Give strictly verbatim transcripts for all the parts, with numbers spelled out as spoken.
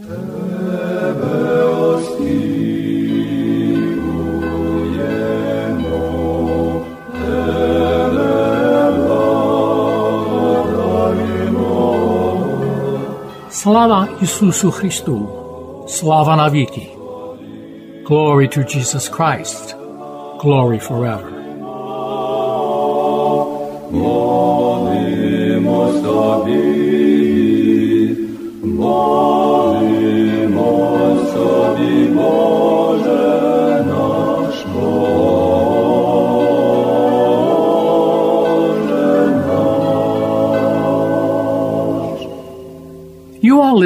Тебе оспівуємо, Тебе благодаримо. Слава Ісусу Христу! Слава навіки! Glory to Jesus Christ! Glory forever! Молимось Тобі, молимось Тобі, Боже наш, Боже наш. You are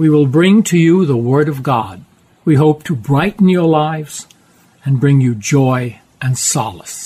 we will bring to you the Word of God. We hope to brighten your lives and bring you joy and solace.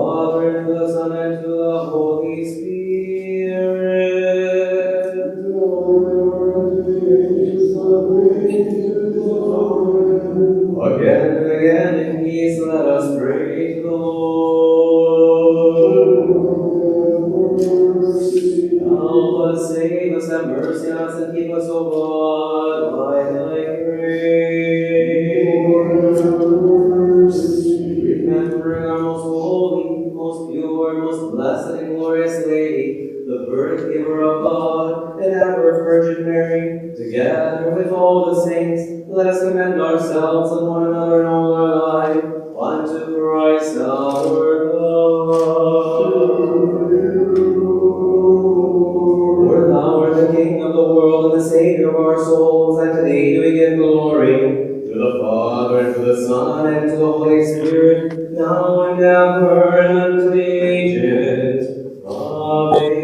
Father, the Son, and the Holy Spirit. Lord, save us, have mercy on us, and keep us, O Lord, by thy grace. Remembering our most holy, most pure, most blessed and glorious Lady, the birth giver of God, and ever Virgin Mary, together with all the saints, let us commend ourselves and one another in all our life, unto Christ our God. For thou art the King of the world and the Savior of our souls, and today do we give glory to the Father, and to the Son, and to the Holy Spirit, now and ever, and unto the ages of ages.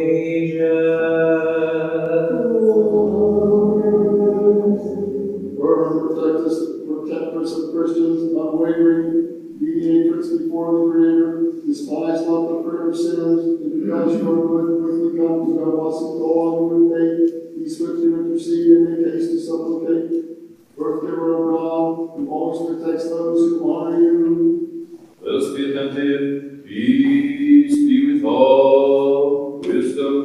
Christians, unwavering, being infants before the Creator, despise not the prayer of sinners, and because your good quickly comes, thou mustn't go on with faith, be swift to intercede and make haste to supplicate. Birth giver of God, who always protects those who honor you. Let us be attentive. Peace be with all wisdom.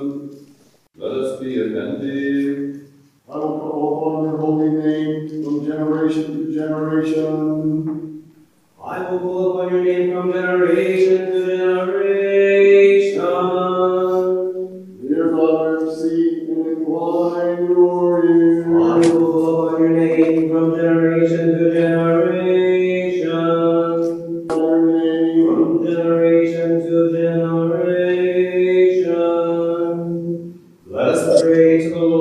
Let us be attentive. I will call upon your holy name from generation to generation. I will call upon your name from generation to generation. Dear Father, see and incline your ear. I will call upon your name from generation to generation. Your name from generation to generation. Let us pray to the Lord.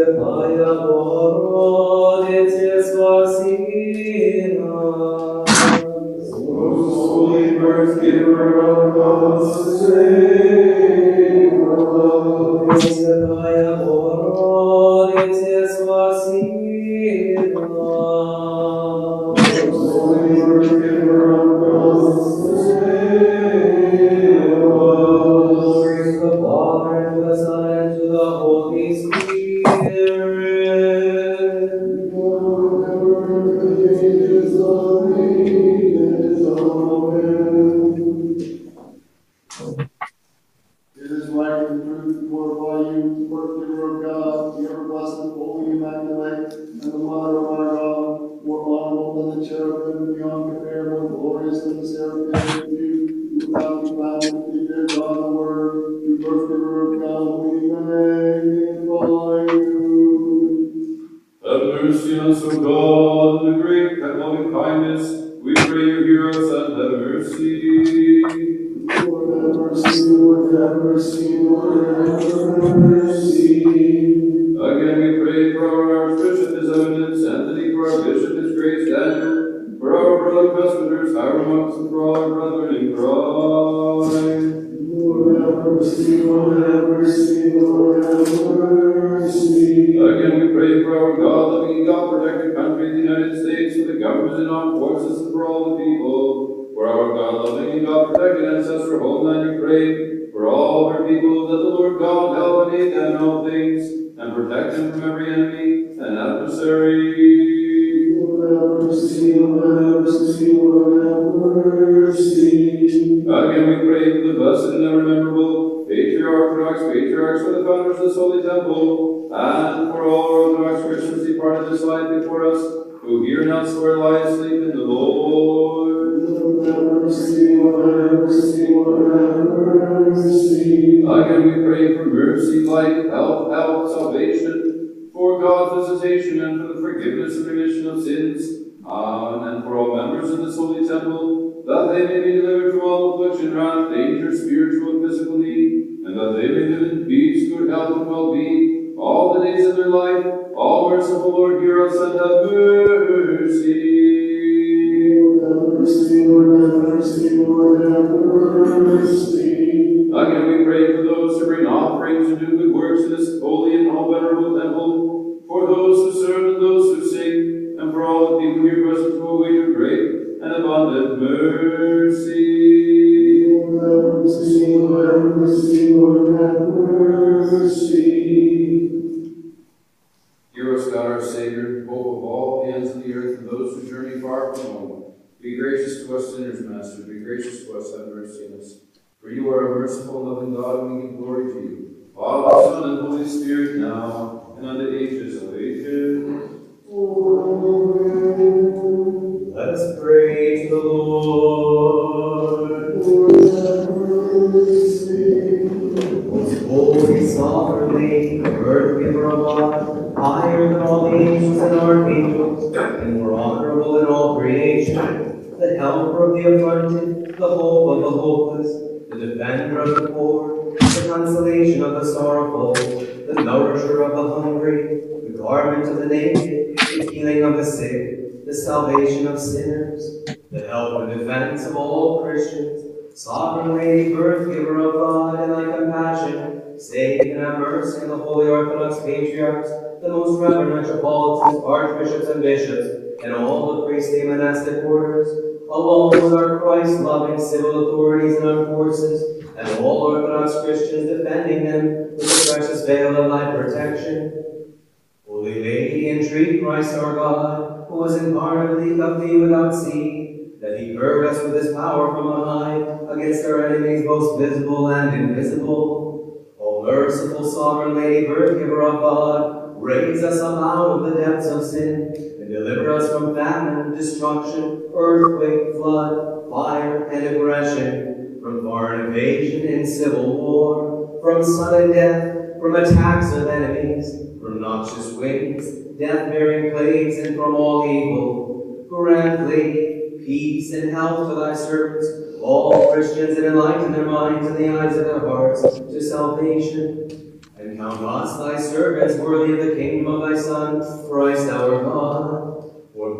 Твоя Богородице, спаси нас.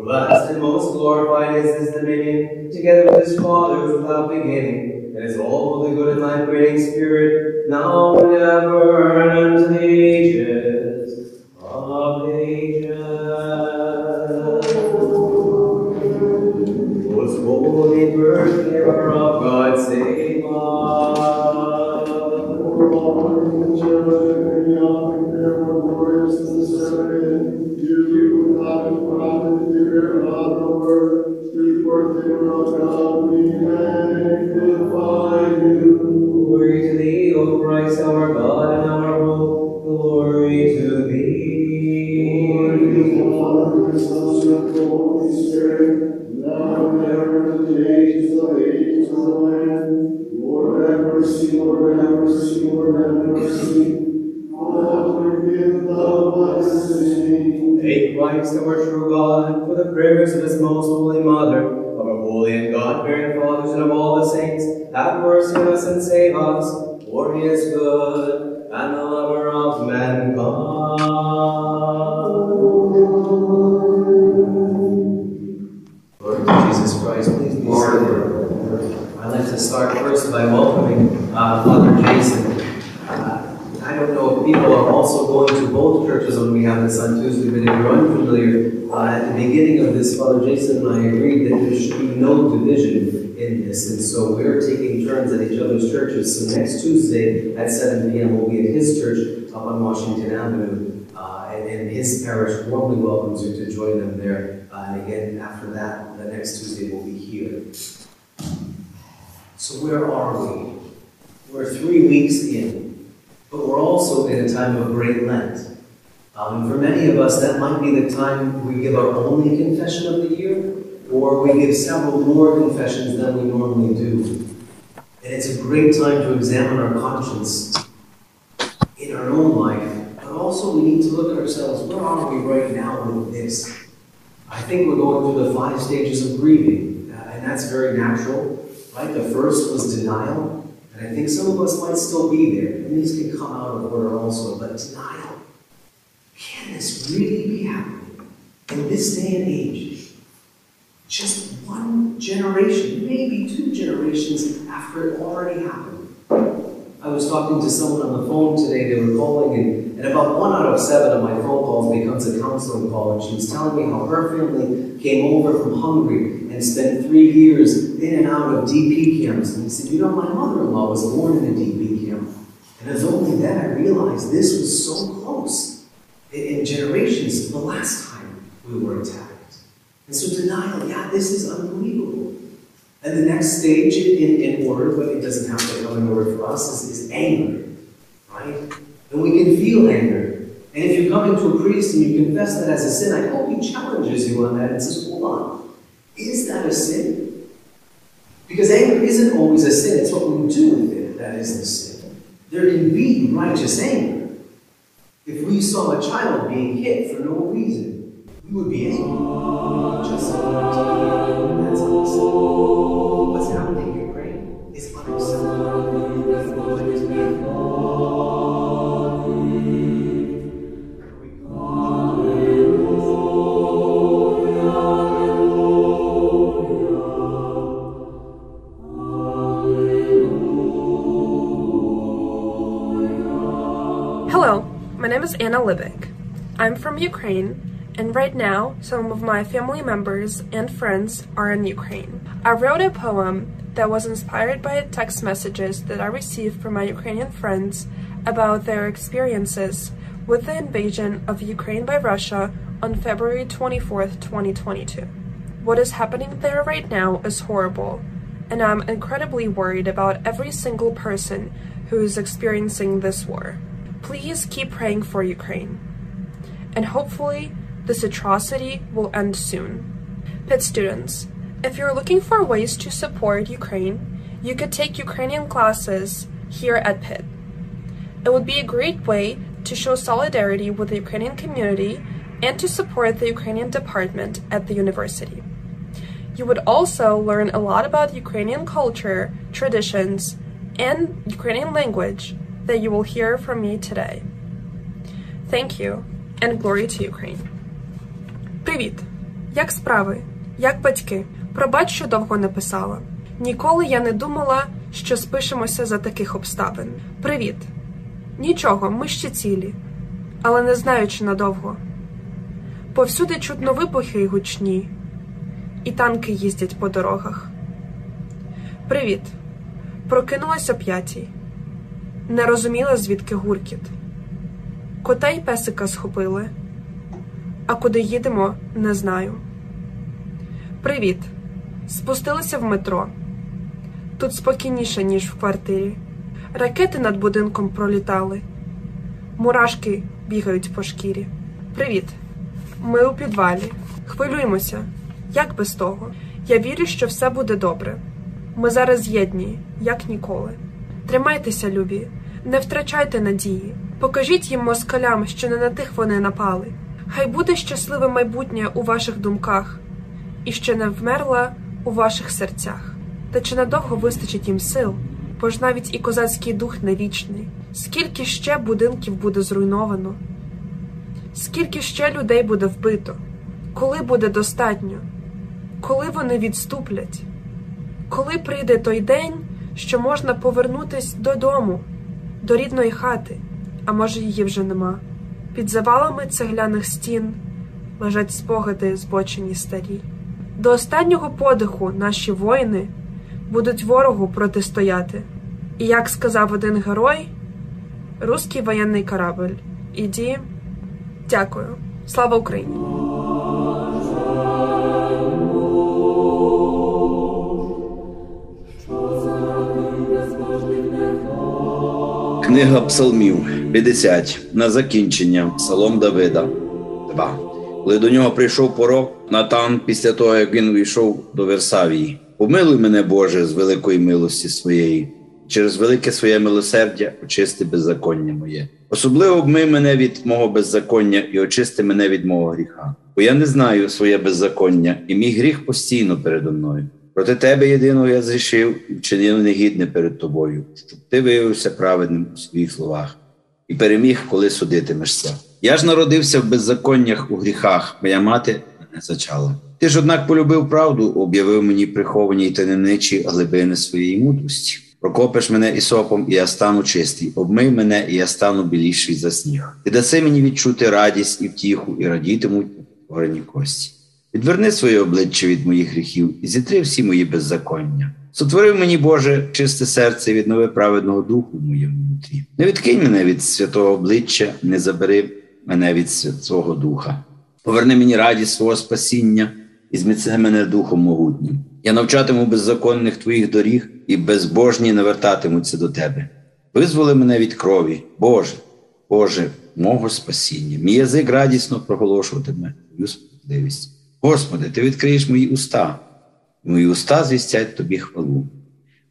Last and most glorified is his dominion, together with his Father without beginning, and his all-holy good and life-creating Spirit, now and ever and unto the ages of ages. Most holy Virgin, ever of God, save us. Lord, children of their glorious and servant, you have promised. Before they run out, we magnify you. Glory to thee, O Christ, our God and our hope. Glory to thee. Glory to the Father, and the Son, and the Holy Spirit, now and ever, and the ages of ages. Amen. Lord, have mercy, Lord, have mercy, Lord, have mercy. Take Christ, our true God, for the prayers of His most holy Mother, of our holy and God-fearing fathers, and of all the saints, have mercy on us and save us, for He is good and the lover of mankind. Lord Jesus Christ, please be seated. I'd like to start first by welcoming uh, Father Jason. I don't know if people are also going to both churches when we have this on Tuesday, but if you're unfamiliar, uh, at the beginning of this, Father Jason and I agreed that there should be no division in this, and so we're taking turns at each other's churches. So next Tuesday at seven p.m. we'll be at his church up on Washington Avenue, uh, and, and his parish warmly welcomes you to join them there. Uh, and again, after that, the next Tuesday we'll be here. So where are we? We're three weeks in. But we're also in a time of great Lent. Um, for many of us, that might be the time we give our only confession of the year, or we give several more confessions than we normally do. And it's a great time to examine our conscience in our own life, but also we need to look at ourselves. Where are we right now with this? I think we're going through the five stages of grieving, uh, and that's very natural, right? The first was denial. I think some of us might still be there, and these can come out of order also, but denial. Can this really be happening in this day and age? Just one generation, maybe two generations after it already happened. I was talking to someone on the phone today, they were calling, and, and about one out of seven of my phone calls becomes a counseling call, and she was telling me how her family came over from Hungary and spent three years in and out of D P camps. And he said, you know, my mother-in-law was born in a D P camp. And it was only then I realized this was so close in generations to the last time we were attacked. And so denial, yeah, this is unbelievable. And the next stage in, in order, but it doesn't have to come in order for us, is, is anger, right? And we can feel anger. And if you come into a priest and you confess that as a sin, I hope he challenges you on that and says, hold on. Is that a sin? Because anger isn't always a sin. It's what we do with it that is the sin. There can be righteous anger. If we saw a child being hit for no reason, we would be angry. Just that's awesome. What's happening in Ukraine is unacceptable. My name is Anna Libikh. I'm from Ukraine, and right now some of my family members and friends are in Ukraine. I wrote a poem that was inspired by text messages that I received from my Ukrainian friends about their experiences with the invasion of Ukraine by Russia on February twenty-fourth, twenty twenty-two. What is happening there right now is horrible, and I'm incredibly worried about every single person who is experiencing this war. Please keep praying for Ukraine, and hopefully this atrocity will end soon. Pitt students, if you're looking for ways to support Ukraine, you could take Ukrainian classes here at Pitt. It would be a great way to show solidarity with the Ukrainian community and to support the Ukrainian department at the university. You would also learn a lot about Ukrainian culture, traditions, and Ukrainian language that you will hear from me today. Thank you, and glory to Ukraine. Привіт! Як справи? Як батьки? Пробач, що довго не писала. Ніколи я не думала, що спишемося за таких обставин. Привіт. Нічого, ми ще цілі. Але не знаю, чи надовго. Повсюди чутно вибухи й гучні. І танки їздять по дорогах. Привіт. Прокинулася о п'ятій. Не розуміла, звідки гуркіт. Кота й песика схопили. А куди їдемо, не знаю. Привіт. Спустилися в метро. Тут спокійніше, ніж в квартирі. Ракети над будинком пролітали. Мурашки бігають по шкірі. Привіт. Ми у підвалі. Хвилюємося. Як без того? Я вірю, що все буде добре. Ми зараз єдні, як ніколи. Тримайтеся, любі. Не втрачайте надії. Покажіть їм москалям, що не на тих вони напали. Хай буде щасливе майбутнє у ваших думках. І ще не вмерла у ваших серцях. Та чи надовго вистачить їм сил? Бо ж навіть і козацький дух не вічний. Скільки ще будинків буде зруйновано? Скільки ще людей буде вбито? Коли буде достатньо? Коли вони відступлять? Коли прийде той день, що можна повернутись додому, до рідної хати, а може її вже нема? Під завалами цегляних стін лежать спогади збочені старі. До останнього подиху наші воїни будуть ворогу протистояти. І як сказав один герой, «Русський воєнний корабель, іді». Дякую. Слава Україні! Книга Псалмів, п'ятдесят, на закінчення, Псалом Давида, два. Коли до нього прийшов порок, Натан, після того, як він війшов до Версавії. «Помилуй мене, Боже, з великої милості своєї, через велике своє милосердя очисти беззаконня моє. Особливо обмий мене від мого беззаконня і очисти мене від мого гріха. Бо я не знаю своє беззаконня, і мій гріх постійно передо мною. Проти тебе єдиного я зрішив і вчинив негідне перед тобою, щоб ти виявився праведним у своїх словах і переміг, коли судитимешся. Я ж народився в беззаконнях, у гріхах, моя мати мене зачала. Ти ж, однак, полюбив правду, об'явив мені приховані й таємничі глибини своєї мудрості. Прокопиш мене ісопом, і я стану чистий. Обмий мене, і я стану біліший за сніг. Ти даси мені відчути радість і втіху, і радітимуть покорені кості. Відверни своє обличчя від моїх гріхів і зітри всі мої беззаконня. Сотворив мені, Боже, чисте серце і віднови праведного духу в моєму нутрі. Не відкинь мене від святого обличчя, не забери мене від святого духа. Поверни мені радість свого спасіння і зміцни мене духом могутнім. Я навчатиму беззаконних твоїх доріг, і безбожні навертатимуться до тебе. Визволи мене від крові, Боже, Боже, мого спасіння. Мій язик радісно проголошуватиме твою справедливість. Господи, ти відкриєш мої уста, і мої уста звістять тобі хвалу.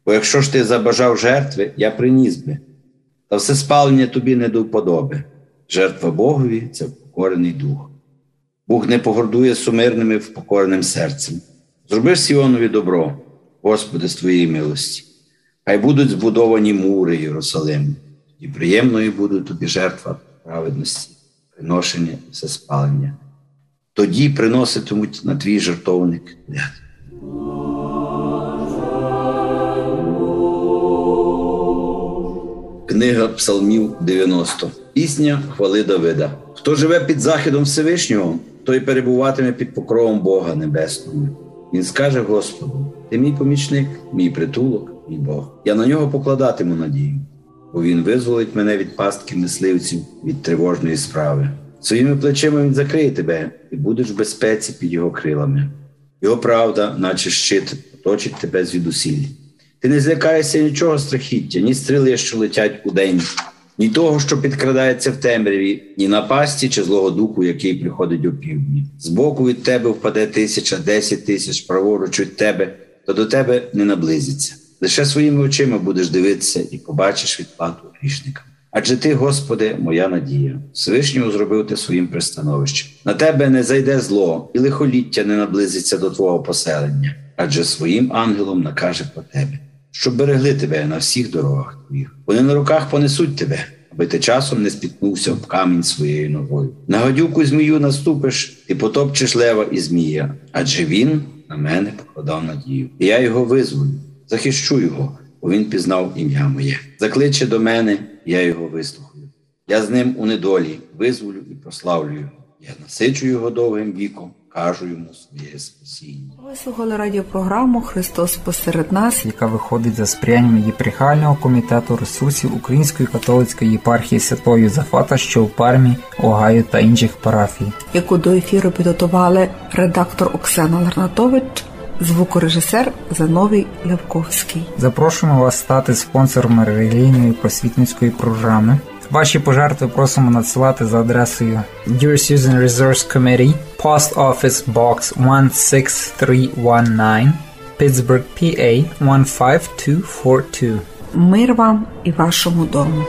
Бо якщо ж ти забажав жертви, я приніс би, та все спалення тобі не до вподоби. Жертва Богові – це впокорений дух. Бог не погордує сумирними впокореним серцем. Зроби Сіонові добро, Господи, з твоєї милості. Хай будуть збудовані мури Єрусалиму, і приємною будуть тобі жертва праведності, приношення і всеспалення. Тоді приноситимуть на твій жертовник ряд. Книга Псалмів дев'яносто. Пісня хвали Давида. Хто живе під західом Всевишнього, той перебуватиме під покровом Бога Небесного. Він скаже Господу: «Ти мій помічник, мій притулок, мій Бог. Я на нього покладатиму надію, бо він визволить мене від пастки мисливців, від тривожної справи. Своїми плечима він закриє тебе, і будеш в безпеці під його крилами. Його правда, наче щит, оточить тебе звідусіль. Ти не злякаєшся нічого страхіття, ні стріли, що летять у день, ні того, що підкрадається в темряві, ні напасті чи злого духу, який приходить опівдні. Збоку від тебе впаде тисяча, десять тисяч, праворуч від тебе, то до тебе не наблизиться. Лише своїми очима будеш дивитися і побачиш відплату грішника. Адже ти, Господи, моя надія, Всевишнього зробив ти своїм пристановищем. На тебе не зайде зло, і лихоліття не наблизиться до твого поселення, адже своїм ангелом накаже про тебе, щоб берегли тебе на всіх дорогах твоїх. Вони на руках понесуть тебе, аби ти часом не спіткнувся об камінь своєю ногою. На гадюку змію наступиш і потопчеш лева і змія, адже він на мене покладав надію. І я його визволю, захищу його, бо він пізнав ім'я моє. Закличе до мене, я його вислухаю. Я з ним у недолі, визволю і прославлю його. Я насичу його довгим віком, кажу йому своє спасіння. Ви слухали радіопрограму «Христос посеред нас», яка виходить за сприянням єпархіального комітету ресурсів Української католицької єпархії Святого Йозефата, що в Пармі, Огайо та інших парафій. Яку до ефіру підготували редактор Оксана Ларнатович, звукорежисер Зеновий Лявковський. Запрошуємо вас стати спонсором релігійної просвітницької програми. Ваші пожертви просимо надсилати за адресою Diocesan Resource Committee, Post Office Box one six three one nine, Pittsburgh, пі ей one five two four two. Мир вам і вашому дому.